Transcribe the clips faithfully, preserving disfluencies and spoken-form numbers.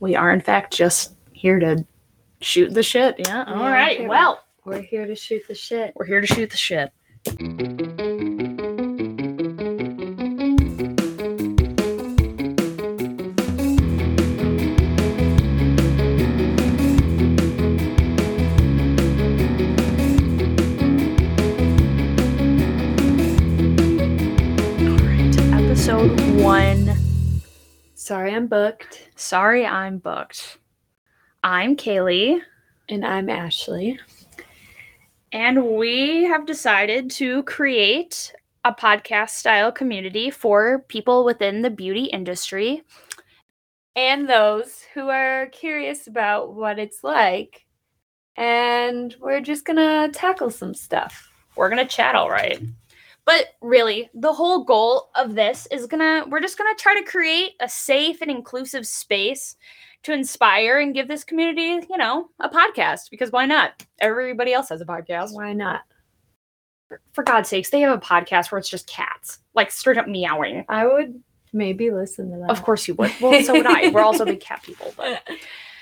we are, in fact, just here to shoot the shit. Yeah. All yeah, right. We're well, to, we're here to shoot the shit. We're here to shoot the shit. One. Sorry, I'm booked. Sorry, I'm booked. I'm Kaylee. And I'm Ashley. And we have decided to create a podcast-style community for people within the beauty industry. And those who are curious about what it's like. And we're just going to tackle some stuff. We're going to chat, all right. But really, the whole goal of this is gonna, we're just gonna try to create a safe and inclusive space to inspire and give this community, you know, a podcast. Because why not? Everybody else has a podcast. Why not? For, for God's sakes, they have a podcast where it's just cats, like straight up meowing. I would maybe listen to that. Of course you would. Well, so would I. We're also big cat people, but.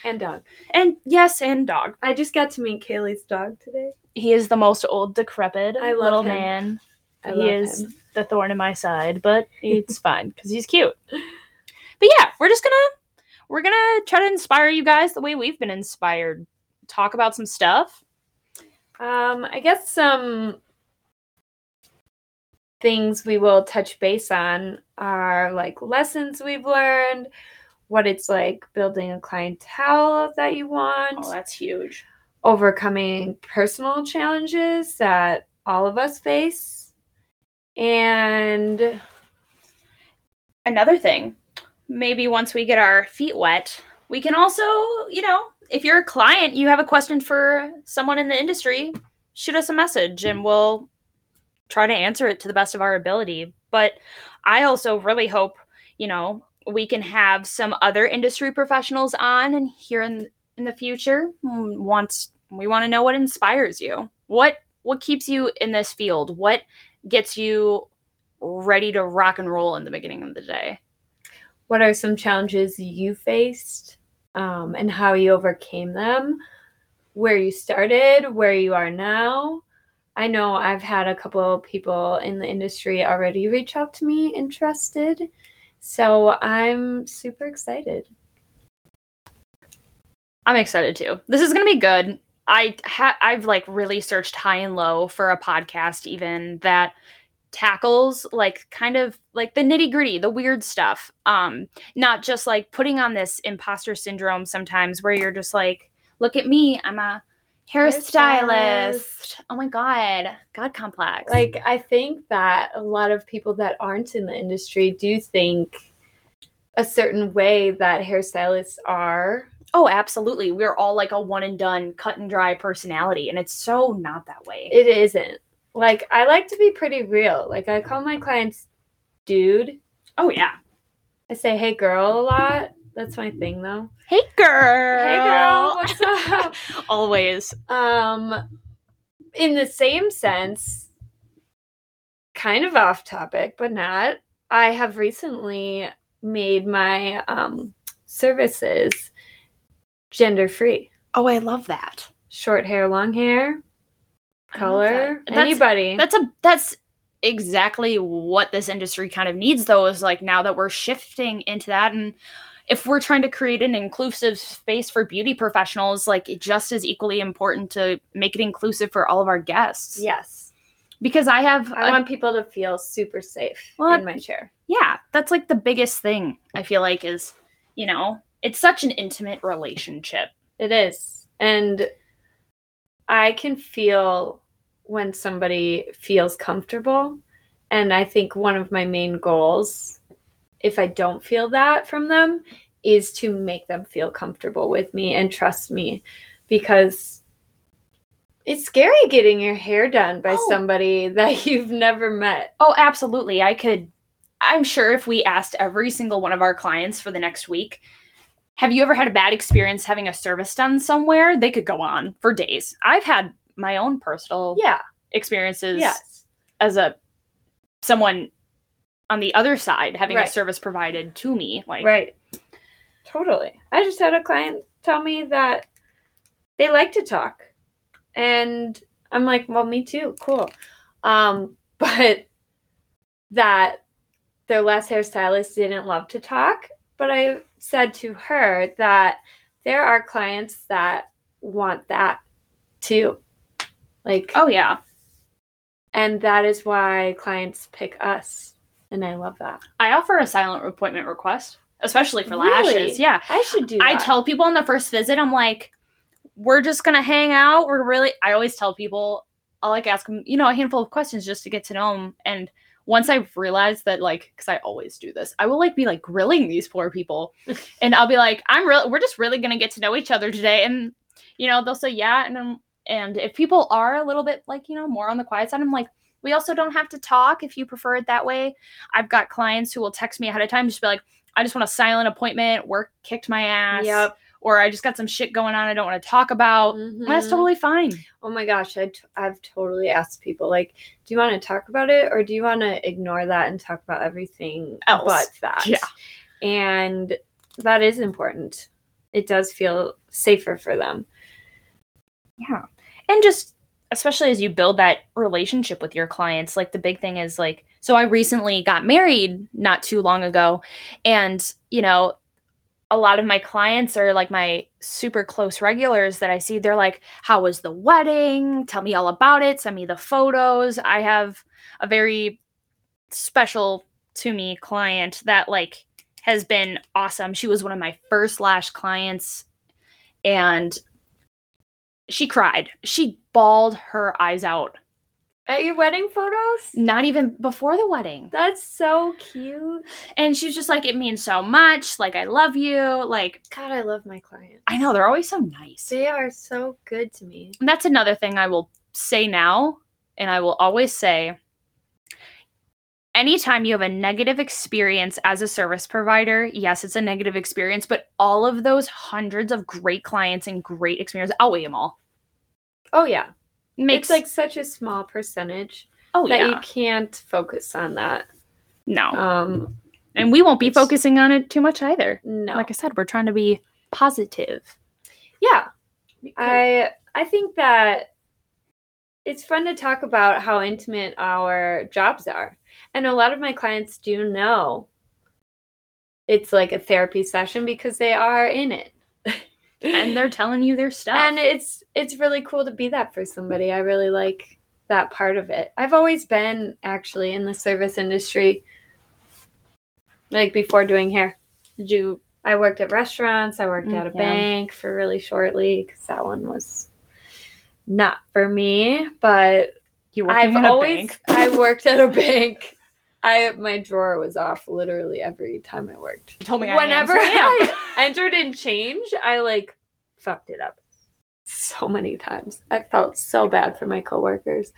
And dog. And yes, and dog. I just got to meet Kaylee's dog today. He is the most old, decrepit I love little him. man. I he is him. the thorn in my side, but it's fine because he's cute. But yeah, we're just gonna we're gonna try to inspire you guys the way we've been inspired. Talk about some stuff. Um, I guess some things we will touch base on are like lessons we've learned, what it's like building a clientele that you want. Oh, that's huge. Overcoming personal challenges that all of us face. And another thing, maybe once we get our feet wet, we can also, you know, if you're a client, you have a question for someone in the industry, shoot us a message and we'll try to answer it to the best of our ability. But I also really hope, you know, we can have some other industry professionals on and here in, in the future. Once we want to know what inspires you, what, what keeps you in this field, what gets you ready to rock and roll in the beginning of the day. What are some challenges you faced um, and how you overcame them? Where you started, where you are now. I know I've had a couple of people in the industry already reach out to me interested. So I'm super excited. I'm excited too. This is going to be good. I ha- I've like really searched high and low for a podcast even that tackles like kind of like the nitty gritty, the weird stuff. Um, not just like putting on this imposter syndrome sometimes where you're just like, look at me, I'm a hairstylist. Oh my God, God complex. Like I think that a lot of people that aren't in the industry do think a certain way that hairstylists are. Oh, absolutely. We're all like a one and done, cut and dry personality. And it's so not that way. It isn't. Like, I like to be pretty real. Like, I call my clients dude. Oh, yeah. I say, hey, girl, a lot. That's my thing, though. Hey, girl. Hey, girl. What's up? Always. Um, in the same sense, kind of off topic, but not. I have recently made my um, services gender free. Oh, I love that. Short hair, long hair, color, that. anybody. That's, that's a that's exactly what this industry kind of needs, though, is like now that we're shifting into that. And if we're trying to create an inclusive space for beauty professionals, like it just is equally important to make it inclusive for all of our guests. Yes. Because I have I a, want people to feel super safe well, in my chair. Yeah. That's like the biggest thing I feel like is, you know, it's such an intimate relationship. It is. And I can feel when somebody feels comfortable. And I think one of my main goals, if I don't feel that from them, is to make them feel comfortable with me and trust me. Because it's scary getting your hair done by oh. somebody that you've never met. Oh, absolutely. I could, I'm sure if we asked every single one of our clients for the next week, have you ever had a bad experience having a service done somewhere? They could go on for days. I've had my own personal yeah. experiences yes. as a someone on the other side having right. a service provided to me. Like, right. Totally. I just had a client tell me that they like to talk. And I'm like, well, me too. Cool. Um, but that their last hairstylist didn't love to talk. But I said to her that there are clients that want that too. Like, oh, yeah. And that is why clients pick us. And I love that. I offer a silent appointment request, especially for really? lashes. Yeah. I should do that. I tell people on the first visit, I'm like, we're just going to hang out. We're really, I always tell people, I'll like ask them, you know, a handful of questions just to get to know them. And once I've realized that, like, because I always do this, I will like be like grilling these poor people. And I'll be like, I'm really, we're just really going to get to know each other today. And, you know, they'll say, yeah. And I'm, and if people are a little bit like, you know, more on the quiet side, I'm like, we also don't have to talk if you prefer it that way. I've got clients who will text me ahead of time, just be like, I just want a silent appointment. Work kicked my ass. Yep. Or I just got some shit going on I don't want to talk about. Mm-hmm. That's totally fine. Oh my gosh. I t- I've totally asked people, like, do you want to talk about it? Or do you want to ignore that and talk about everything else but that? Yeah. And that is important. It does feel safer for them. Yeah. And just, especially as you build that relationship with your clients, like the big thing is like, so I recently got married not too long ago, and, you know, a lot of my clients are like my super close regulars that I see. They're like, how was the wedding? Tell me all about it. Send me the photos. I have a very special to me client that like has been awesome. She was one of my first lash clients, and she cried. She bawled her eyes out. At your wedding photos? Not even before the wedding. That's so cute. And she's just like, it means so much. Like, I love you. Like, God, I love my clients. I know. They're always so nice. They are so good to me. And that's another thing I will say now. And I will always say, anytime you have a negative experience as a service provider, yes, it's a negative experience, but all of those hundreds of great clients and great experiences outweigh them all. Oh, yeah. Makes, it's like such a small percentage oh, that yeah. you can't focus on that. No. Um, and we won't be focusing on it too much either. No. Like I said, we're trying to be positive. Yeah. I I think that it's fun to talk about how intimate our jobs are. And a lot of my clients do know it's like a therapy session because they are in it. And they're telling you their stuff. And it's it's really cool to be that for somebody. I really like that part of it. I've always been, actually, in the service industry, like before doing hair. Did you? I worked at restaurants. I worked at a yeah. bank for really shortly because that one was not for me. But you I've at always, a bank. I worked at a bank. I my drawer was off literally every time I worked. You told me whenever I, I entered in change, I like fucked it up so many times. I felt so bad for my coworkers.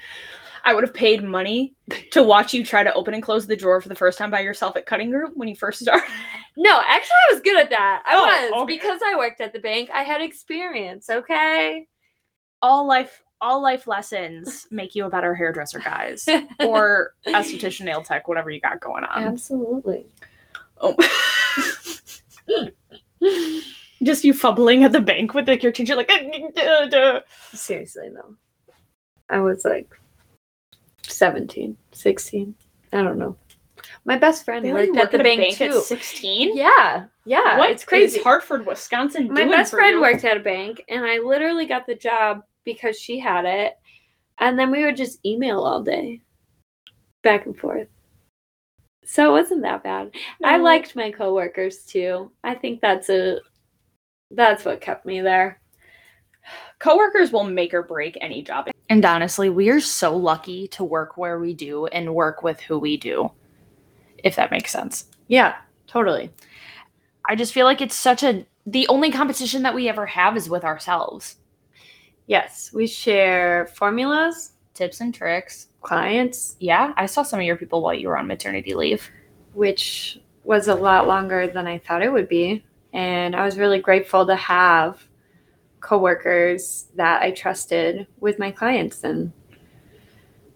I would have paid money to watch you try to open and close the drawer for the first time by yourself at Cutting Group when you first started. No, actually, I was good at that. I oh, was okay. Because I worked at the bank. I had experience. Okay, all life. All life lessons make you a better hairdresser, guys. Or esthetician, nail tech, whatever you got going on. Absolutely. Oh. Just you fumbling at the bank with like your teacher, like. Seriously, though. I was like seventeen, sixteen. I don't know. My best friend they worked at the bank, bank too. At sixteen? Yeah. Yeah. What? It's crazy. Is Hartford, Wisconsin doing My best for friend you? Worked at a bank, and I literally got the job because she had it, and then we would just email all day back and forth, so it wasn't that bad. No. I liked my coworkers too. I think that's a that's what kept me there. Coworkers will make or break any job, and honestly, we are so lucky to work where we do and work with who we do, if that makes sense. Yeah, totally. I just feel like it's such a the only competition that we ever have is with ourselves. Yes, we share formulas, tips and tricks, clients. Yeah, I saw some of your people while you were on maternity leave, which was a lot longer than I thought it would be. And I was really grateful to have coworkers that I trusted with my clients, and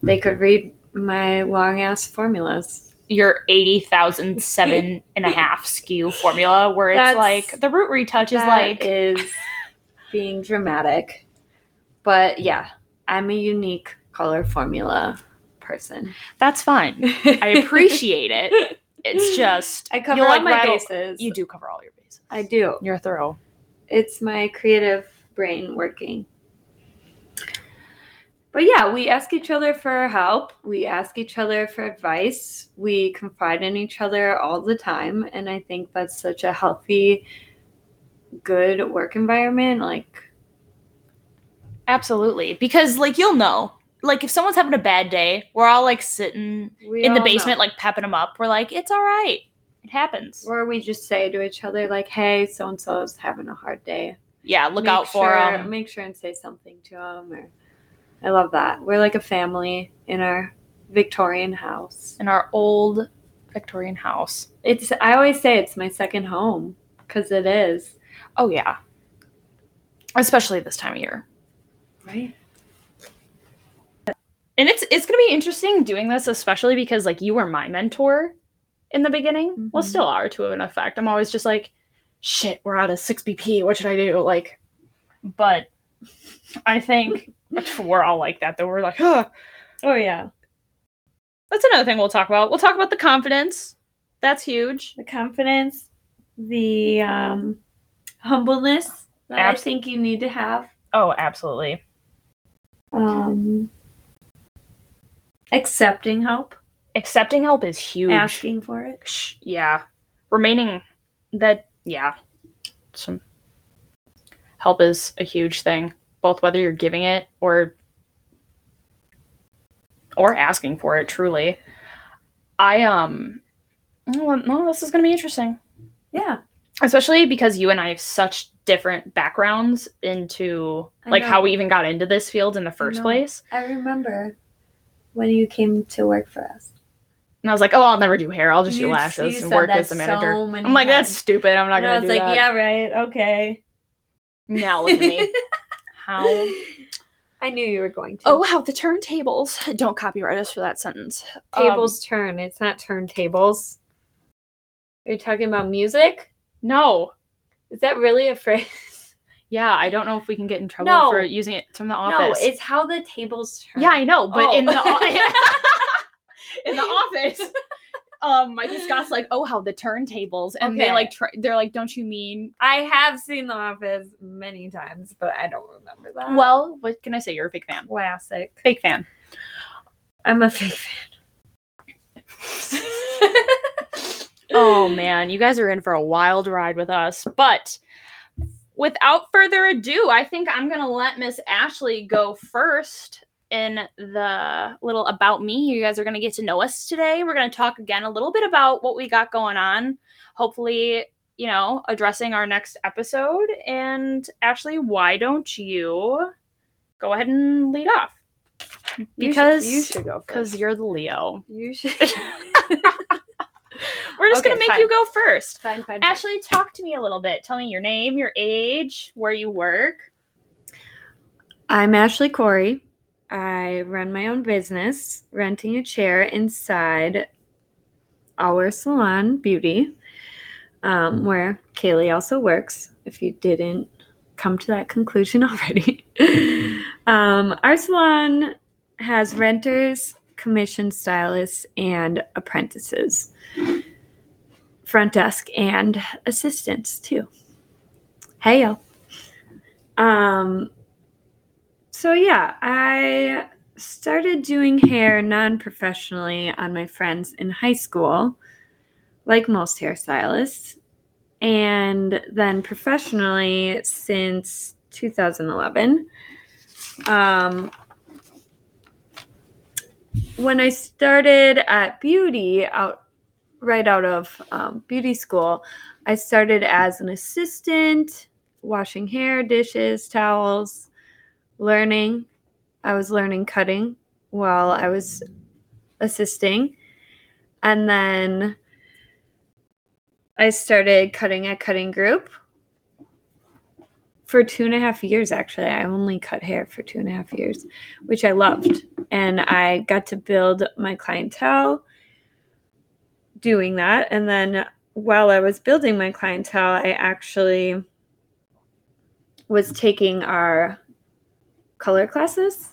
they could read my long ass formulas. your eighty thousand seven and a half S K U formula where it's That's, like the root retouch is like is being dramatic. But yeah, I'm a unique color formula person. That's fine. I appreciate it. It's just I cover all like my bases. You do cover all your bases. I do. You're thorough. It's my creative brain working. But yeah, we ask each other for help. We ask each other for advice. We confide in each other all the time. And I think that's such a healthy, good work environment. Like, absolutely. Because, like, you'll know. Like, if someone's having a bad day, we're all, like, sitting in the basement, know. like, pepping them up. We're like, it's all right. It happens. Or we just say to each other, like, hey, so-and-so is having a hard day. Yeah, look make out for them. Sure, make sure and say something to them or... I love that. We're like a family in our Victorian house. In our old Victorian house. It's. I always say it's my second home because it is. Oh, yeah. Especially this time of year. Right. And it's it's going to be interesting doing this, especially because, like, you were my mentor in the beginning. Mm-hmm. Well, still are to an effect. I'm always just like, shit, we're out of six B P. What should I do? Like, but I think... We're all like that, though. We're like, oh, oh, yeah. That's another thing we'll talk about. We'll talk about the confidence. That's huge. The confidence, the um, humbleness that Abs- I think you need to have. Oh, absolutely. Um, accepting help. Accepting help is huge. Asking for it. Shh, yeah. Remaining that, yeah. Some help is a huge thing. Both whether you're giving it or or asking for it, truly. I, um, well, no, this is going to be interesting. Yeah. Especially because you and I have such different backgrounds into, I like, know. how we even got into this field in the first I place. I remember when you came to work for us. And I was like, oh, I'll never do hair. I'll just you, do lashes and work as a manager. So I'm like, times. that's stupid. I'm not going to do that. I was like, that. yeah, right. Okay. Now look at me. How I knew you were going to. Oh, how the turntables. Don't copyright us for that sentence. Tables um, turn. It's not turntables. Are you talking about music? No. Is that really a phrase? Yeah, I don't know if we can get in trouble no. for using it from the office. No, it's how the tables turn. Yeah, I know, but oh. in the o- in the office, um, Mike and Scott's like, oh, how the turntables, and okay. they like, tr- they're like, don't you mean? I have seen The Office many times, but I don't remember that. Well, what can I say? You're a big fan. Classic. Fake fan. I'm a fake fan. Oh man, you guys are in for a wild ride with us. But without further ado, I think I'm gonna let Miss Ashley go first. In the little about me, you guys are going to get to know us today. We're going to talk again a little bit about what we got going on, hopefully, you know, addressing our next episode. And Ashley, why don't you go ahead and lead off? Because you should, you should go because you're the Leo. You should. We're just okay, going to make fine. you go first. Fine, fine, Ashley, fine. Talk to me a little bit. Tell me your name, your age, where you work. I'm Ashley Corey. I run my own business, renting a chair inside our salon, Beauty, um, where Kaylee also works, if you didn't come to that conclusion already. um, our salon has renters, commission stylists, and apprentices, front desk, and assistants, too. Hey, y'all. Um... So yeah, I started doing hair non-professionally on my friends in high school, like most hairstylists, and then professionally since two thousand eleven. Um, when I started at Beauty, out right out of um, beauty school, I started as an assistant, washing hair, dishes, towels. Learning, I was learning cutting while I was assisting. And then I started cutting at Cutting Group for two and a half years, actually. I only cut hair for two and a half years, which I loved. And I got to build my clientele. doing that. And then while I was building my clientele, I actually was taking our color classes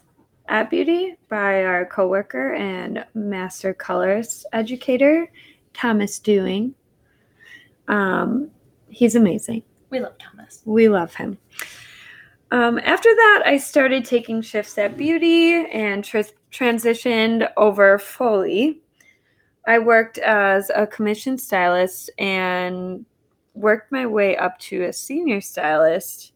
at Beauty by our coworker and master colorist educator, Thomas Dewing. Um, he's amazing. We love Thomas. We love him. Um, after that, I started taking shifts at Beauty and tr- transitioned over fully. I worked as a commission stylist and worked my way up to a senior stylist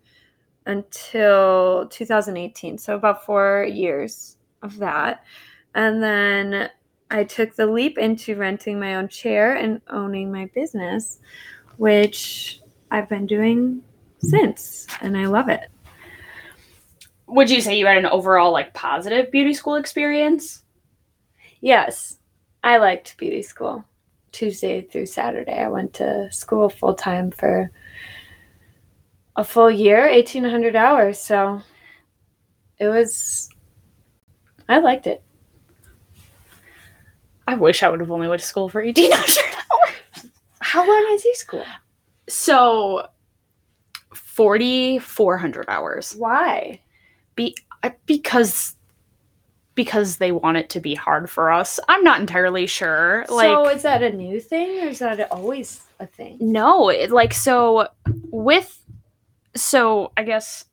until two thousand eighteen. So about four years of that. And then I took the leap into renting my own chair and owning my business, which I've been doing since, and I love it. Would you say you had an overall, like, positive beauty school experience? Yes. I liked beauty school. Tuesday through Saturday, I went to school full-time for a full year, eighteen hundred hours. So it was, I liked it. I wish I would have only went to school for eighteen hundred hours. How long is your school? So forty-four hundred hours. Why? Be because because they want it to be hard for us. I'm not entirely sure. Like, so is that a new thing or is that always a thing? No, it, like so with so I guess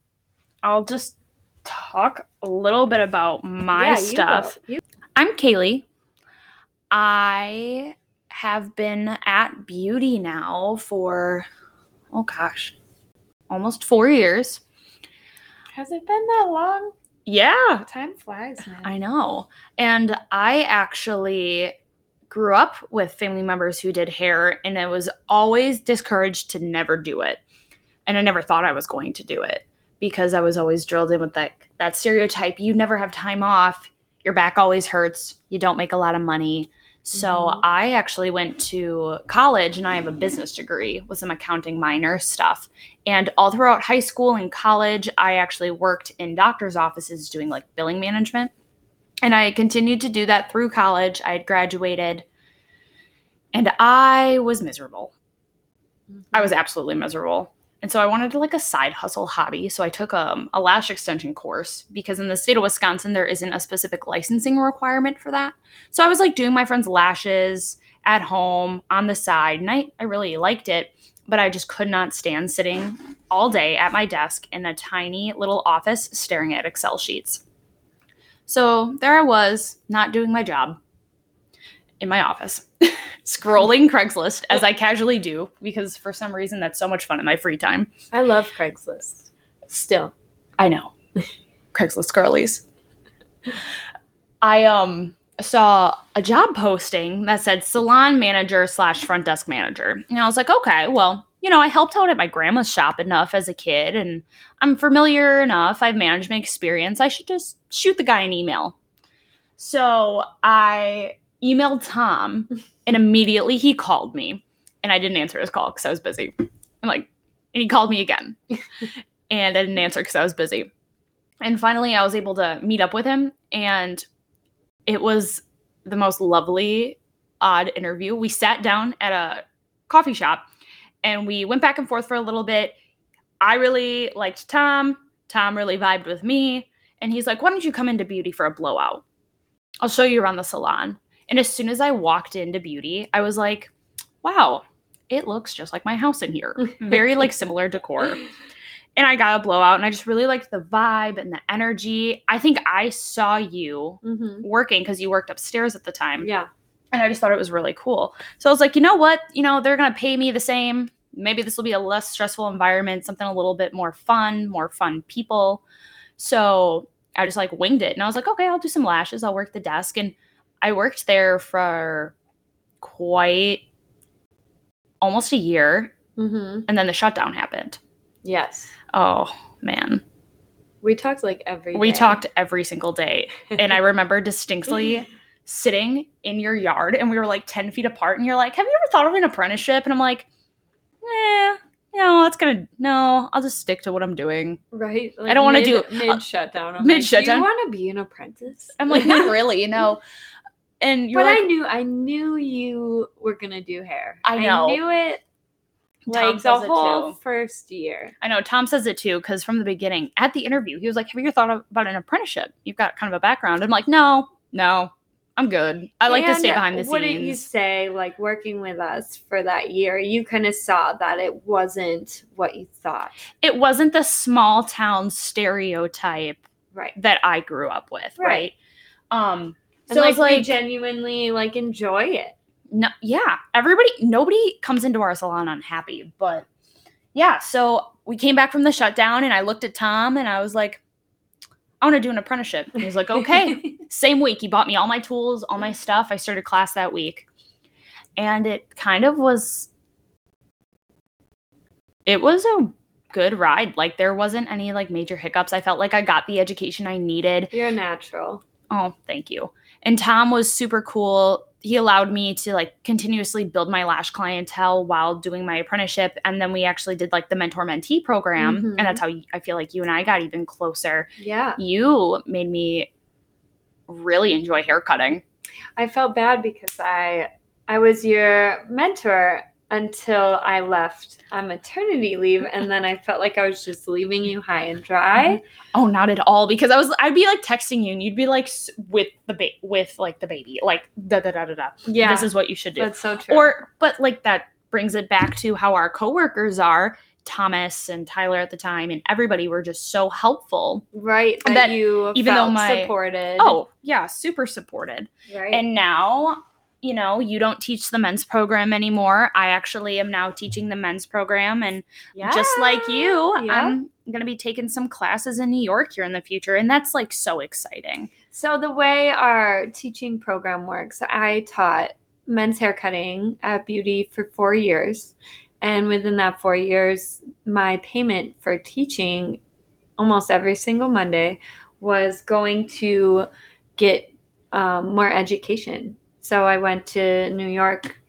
I'll just talk a little bit about my yeah, stuff. You you- I'm Kaylee. I have been at Beauty now for oh gosh, almost four years. Has it been that long? Yeah. Time flies, man. I know. And I actually grew up with family members who did hair, and I was always discouraged to never do it. And I never thought I was going to do it because I was always drilled in with that, that stereotype. You never have time off. Your back always hurts. You don't make a lot of money. So mm-hmm. I actually went to college, and I have a business degree with some accounting minor stuff. And all throughout high school and college, I actually worked in doctor's offices doing like billing management. And I continued to do that through college. I had graduated, and I was miserable. Mm-hmm. I was absolutely miserable. And so I wanted like a side hustle hobby. So I took um, a lash extension course because in the state of Wisconsin, there isn't a specific licensing requirement for that. So I was like doing my friend's lashes at home on the side. And I, I really liked it, but I just could not stand sitting all day at my desk in a tiny little office staring at Excel sheets. So there I was, not doing my job in my office. Scrolling Craigslist as I casually do because for some reason that's so much fun in my free time. I love Craigslist. Still. I know. Craigslist girlies. I um saw a job posting that said salon manager slash front desk manager. And I was like, okay, well, you know, I helped out at my grandma's shop enough as a kid and I'm familiar enough. I have management experience. I should just shoot the guy an email. So I emailed Tom and immediately he called me and I didn't answer his call because I was busy. I'm like, and he called me again and I didn't answer because I was busy. And finally I was able to meet up with him and it was the most lovely, odd interview. We sat down at a coffee shop and we went back and forth for a little bit. I really liked Tom. Tom really vibed with me. And he's like, why don't you come into Beauty for a blowout? I'll show you around the salon. And as soon as I walked into Beauty, I was like, wow, it looks just like my house in here. Very like similar decor. And I got a blowout and I just really liked the vibe and the energy. I think I saw you mm-hmm. working because you worked upstairs at the time. Yeah. And I just thought it was really cool. So I was like, you know what? You know, they're going to pay me the same. Maybe this will be a less stressful environment, something a little bit more fun, more fun people. So I just like winged it. And I was like, okay, I'll do some lashes. I'll work the desk. And I worked there for quite almost a year, mm-hmm. and then the shutdown happened. Yes. Oh, man. We talked like every we day. We talked every single day, and I remember distinctly sitting in your yard, and we were like ten feet apart, and you're like, have you ever thought of an apprenticeship? And I'm like, eh, no, that's going to, no, I'll just stick to what I'm doing. Right. Like I don't want to do. Mid-shutdown. Mid-shutdown. Like, do you want to be an apprentice? I'm like, not really, you know. And you're but like, I knew, I knew you were gonna do hair. I know, I knew it. Tom like the whole first year. I know. Tom says it too, because from the beginning, at the interview, he was like, have you ever thought of, about an apprenticeship? You've got kind of a background. I'm like, no, no, I'm good. I like and to stay behind the wouldn't scenes. Wouldn't you say, like, working with us for that year, you kind of saw that it wasn't what you thought? It wasn't the small town stereotype right. that I grew up with, right? right? Um, so, like, like, we genuinely, like, enjoy it. No, yeah, everybody, nobody comes into our salon unhappy, but yeah, so we came back from the shutdown and I looked at Tom and I was like, I want to do an apprenticeship. And he was like, okay. Same week, he bought me all my tools, all my stuff. I started class that week and it kind of was, it was a good ride. Like there wasn't any like major hiccups. I felt like I got the education I needed. You're natural. Oh, thank you. And Tom was super cool. He allowed me to like continuously build my lash clientele while doing my apprenticeship. And then we actually did like the mentor mentee program. Mm-hmm. And that's how I feel like you and I got even closer. Yeah. You made me really enjoy haircutting. I felt bad because I, I was your mentor until I left on maternity leave. And then I felt like I was just leaving you high and dry. Oh, not at all. Because I was, I'd be like texting you and you'd be like with the, ba- with like the baby, like da, da, da, da, da. Yeah. This is what you should do. That's so true. Or, but like that brings it back to how our coworkers are. Thomas and Tyler at the time and everybody were just so helpful. Right. That, that you even felt though my, supported. Oh yeah. Super supported. Right. And now you know, you don't teach the men's program anymore. I actually am now teaching the men's program. And yeah. just like you, yeah. I'm going to be taking some classes in New York here in the future. And that's like so exciting. So the way our teaching program works, I taught men's haircutting at Beauty for four years. And within that four years, my payment for teaching almost every single Monday was going to get um, more education. So I went to New York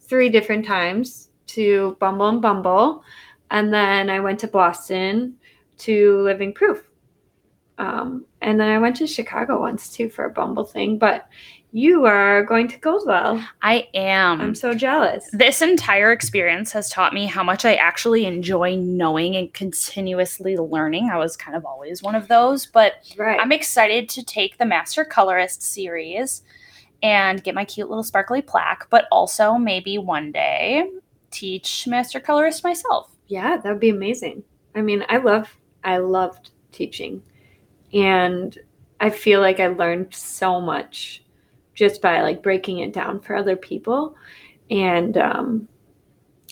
three different times to Bumble and Bumble. And then I went to Boston to Living Proof. Um, and then I went to Chicago once too for a Bumble thing. But you are going to Goldwell. I am. I'm so jealous. This entire experience has taught me how much I actually enjoy knowing and continuously learning. I was kind of always one of those. But right. I'm excited to take the Master Colorist series and get my cute little sparkly plaque, but also maybe one day teach Master Colorist myself. Yeah, that would be amazing. I mean, I love, I loved teaching. And I feel like I learned so much just by like breaking it down for other people. And um,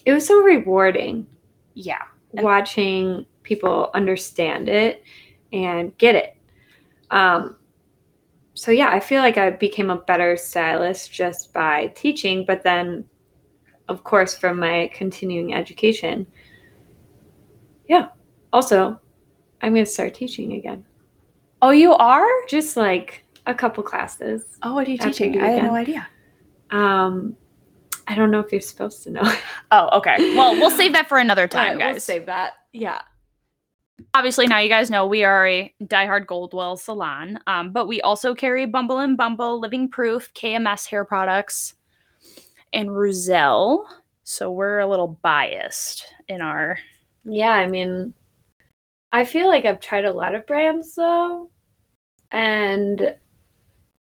it was so rewarding. Yeah. Watching people understand it and get it. Um, So, yeah, I feel like I became a better stylist just by teaching. But then, of course, from my continuing education. Yeah. Also, I'm going to start teaching again. Oh, you are? Just like a couple classes. Oh, what are you teaching? I had no idea. Um, I don't know if you're supposed to know. Oh, okay. Well, we'll save that for another time, guys. We'll save that. Yeah. Obviously, now you guys know we are a diehard Goldwell salon, um, but we also carry Bumble and Bumble, Living Proof, K M S hair products, and Ruzel. So we're a little biased in our... Yeah, I mean, I feel like I've tried a lot of brands, though, and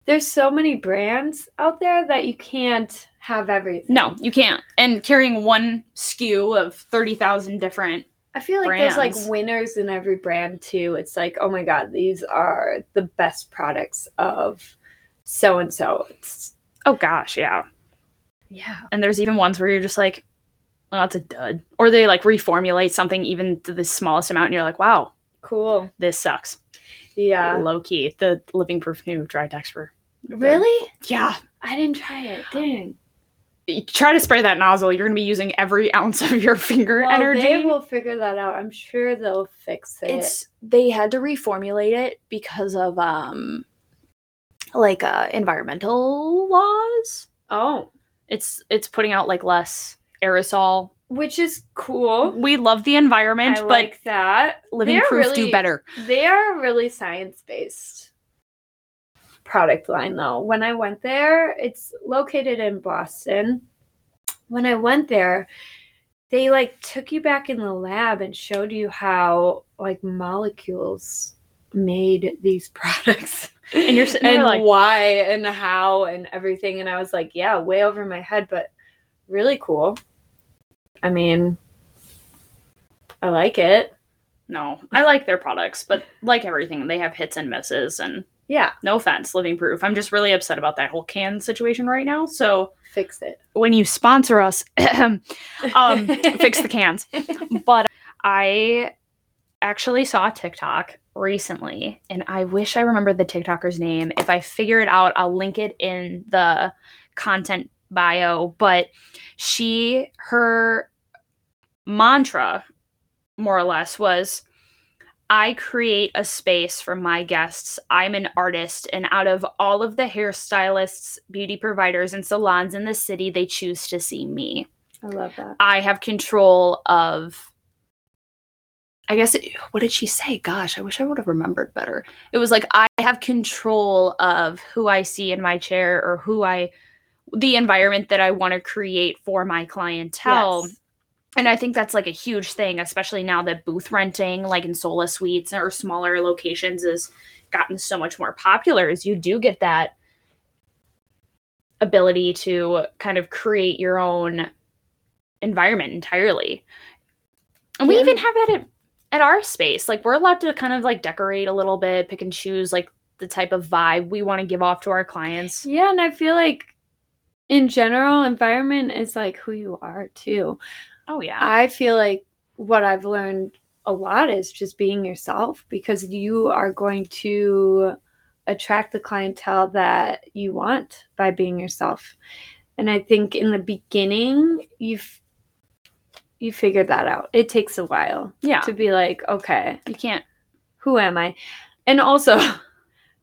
there's so many brands out there that you can't have everything. No, you can't. And carrying one S K U of thirty thousand different... I feel like brands. There's like winners in every brand too. It's like, oh my God, these are the best products of so-and-so. It's, oh gosh. Yeah. Yeah. And there's even ones where you're just like, oh, that's a dud. Or they like reformulate something even to the smallest amount. And you're like, wow, cool. This sucks. Yeah. Low key. The Living Proof new dry texture. Really? Yeah. I didn't try it. Dang. You try to spray that nozzle, you're going to be using every ounce of your finger well, energy. They will figure that out. I'm sure they'll fix it. It's, they had to reformulate it because of, um, like, uh, environmental laws. Oh. It's it's putting out, like, less aerosol. Which is cool. We love the environment, I but like that. Living Proof really, do better. They are really science-based. product line, though. When I went there, it's located in Boston. When I went there, they like took you back in the lab and showed you how like molecules made these products and you're sitting and like why and how and everything. And I was like, yeah, way over my head, but really cool. I mean, I like it. No, I like their products, but like everything, they have hits and misses. And yeah, no offense, Living Proof. I'm just really upset about that whole can situation right now. So fix it when you sponsor us. um, fix the cans. But I actually saw a TikTok recently, and I wish I remembered the TikToker's name. If I figure it out, I'll link it in the content bio. But she, her mantra, more or less, was, I create a space for my guests. I'm an artist, and out of all of the hairstylists, beauty providers, and salons in the city, they choose to see me. I love that. I have control of, I guess, it, what did she say? Gosh, I wish I would have remembered better. It was like, I have control of who I see in my chair or who I, the environment that I want to create for my clientele. Yes. And I think that's like a huge thing, especially now that booth renting, like in solo suites or smaller locations, has gotten so much more popular, is you do get that ability to kind of create your own environment entirely. And we yeah. even have that at, at our space. Like, we're allowed to kind of like decorate a little bit, pick and choose like the type of vibe we want to give off to our clients. Yeah. And I feel like in general, environment is like who you are too. Oh, yeah. I feel like what I've learned a lot is just being yourself, because you are going to attract the clientele that you want by being yourself. And I think in the beginning, you've you figured that out. It takes a while yeah. to be like, okay, you can't. Who am I? And also,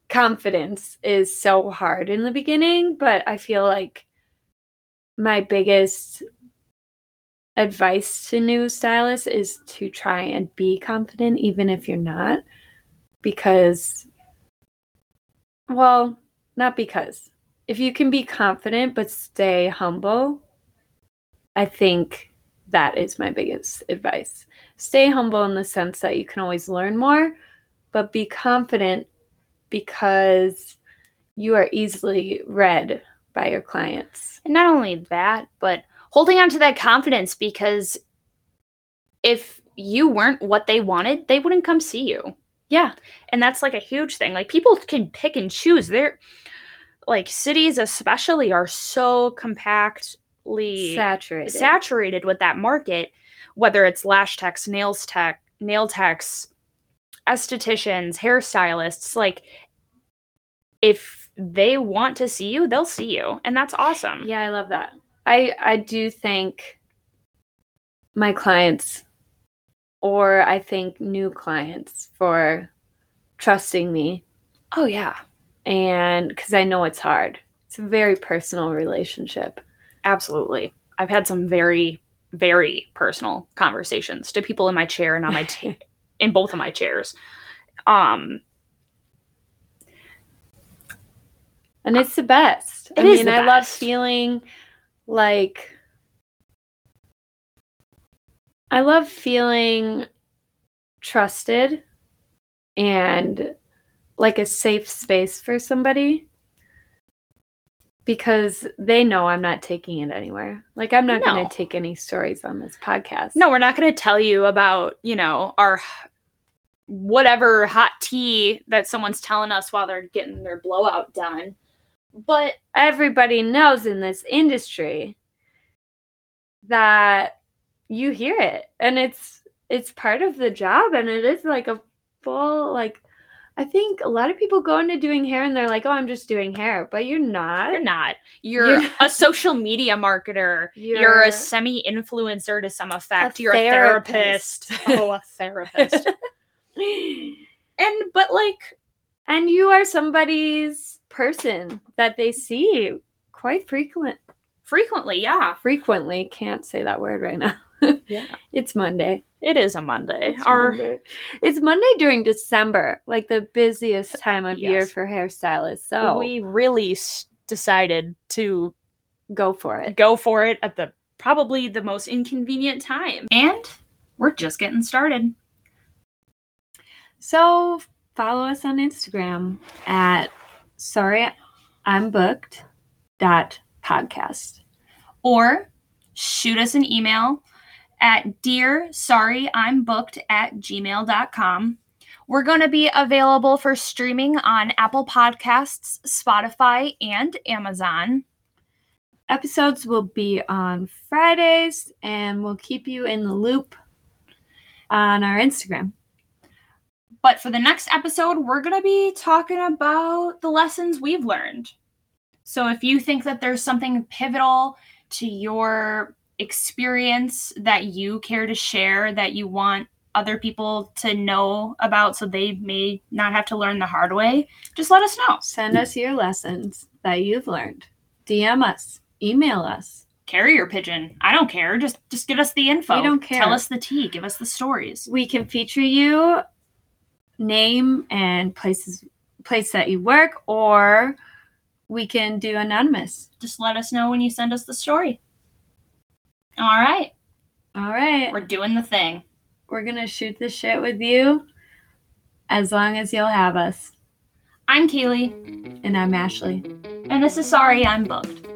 confidence is so hard in the beginning, but I feel like my biggest advice to new stylists is to try and be confident, even if you're not, because, well, not because. If you can be confident but stay humble, I think that is my biggest advice. Stay humble in the sense that you can always learn more, but be confident because you are easily read by your clients. And not only that, but holding on to that confidence, because if you weren't what they wanted, they wouldn't come see you. Yeah. And that's like a huge thing. Like, people can pick and choose. They're like, cities especially are so compactly saturated, saturated with that market, whether it's lash techs, nails tech, nail techs, estheticians, hairstylists. Like, if they want to see you, they'll see you. And that's awesome. Yeah, I love that. I, I do thank my clients, or I thank new clients, for trusting me. Oh, yeah. And because I know it's hard. It's a very personal relationship. Absolutely. I've had some very, very personal conversations to people in my chair and on my t- in both of my chairs. Um, and it's the best. It I is mean, the best. I love feeling... Like, I love feeling trusted and like a safe space for somebody, because they know I'm not taking it anywhere. Like, I'm not no. going to take any stories on this podcast. No, we're not going to tell you about, you know, our whatever hot tea that someone's telling us while they're getting their blowout done. But everybody knows in this industry that you hear it, and it's it's part of the job, and it is like a full, like, I think a lot of people go into doing hair and they're like, oh, I'm just doing hair, but you're not. You're not. You're, you're a social media marketer. You're, you're a semi-influencer to some effect. A you're therapist. a therapist. Oh, a therapist. and, but like, and you are somebody's person that they see quite frequent frequently yeah frequently can't say that word right now Yeah. It's Monday. It is a Monday. It's Our Monday. It's Monday during December, like the busiest time of yes. year for hairstylists. So we really s- decided to go for it. Go for it at the probably the most inconvenient time. And we're just getting started. So follow us on Instagram at sorry I'm booked dot podcast. Or shoot us an email at dear sorry I'm booked at gmail dot com. We're going to be available for streaming on Apple Podcasts, Spotify, and Amazon. Episodes will be on Fridays, and we'll keep you in the loop on our Instagram. But for the next episode, we're going to be talking about the lessons we've learned. So if you think that there's something pivotal to your experience that you care to share, that you want other people to know about so they may not have to learn the hard way, just let us know. Send us your lessons that you've learned. D M us. Email us. Carrier pigeon. I don't care. Just just give us the info. We don't care. Tell us the tea. Give us the stories. We can feature you, name and places place that you work, or we can do anonymous. Just let us know when you send us the story. All right. All right. We're doing the thing. We're going to shoot the shit with you as long as you'll have us. I'm Kaylee. And I'm Ashley. And this is Sorry I'm Booked.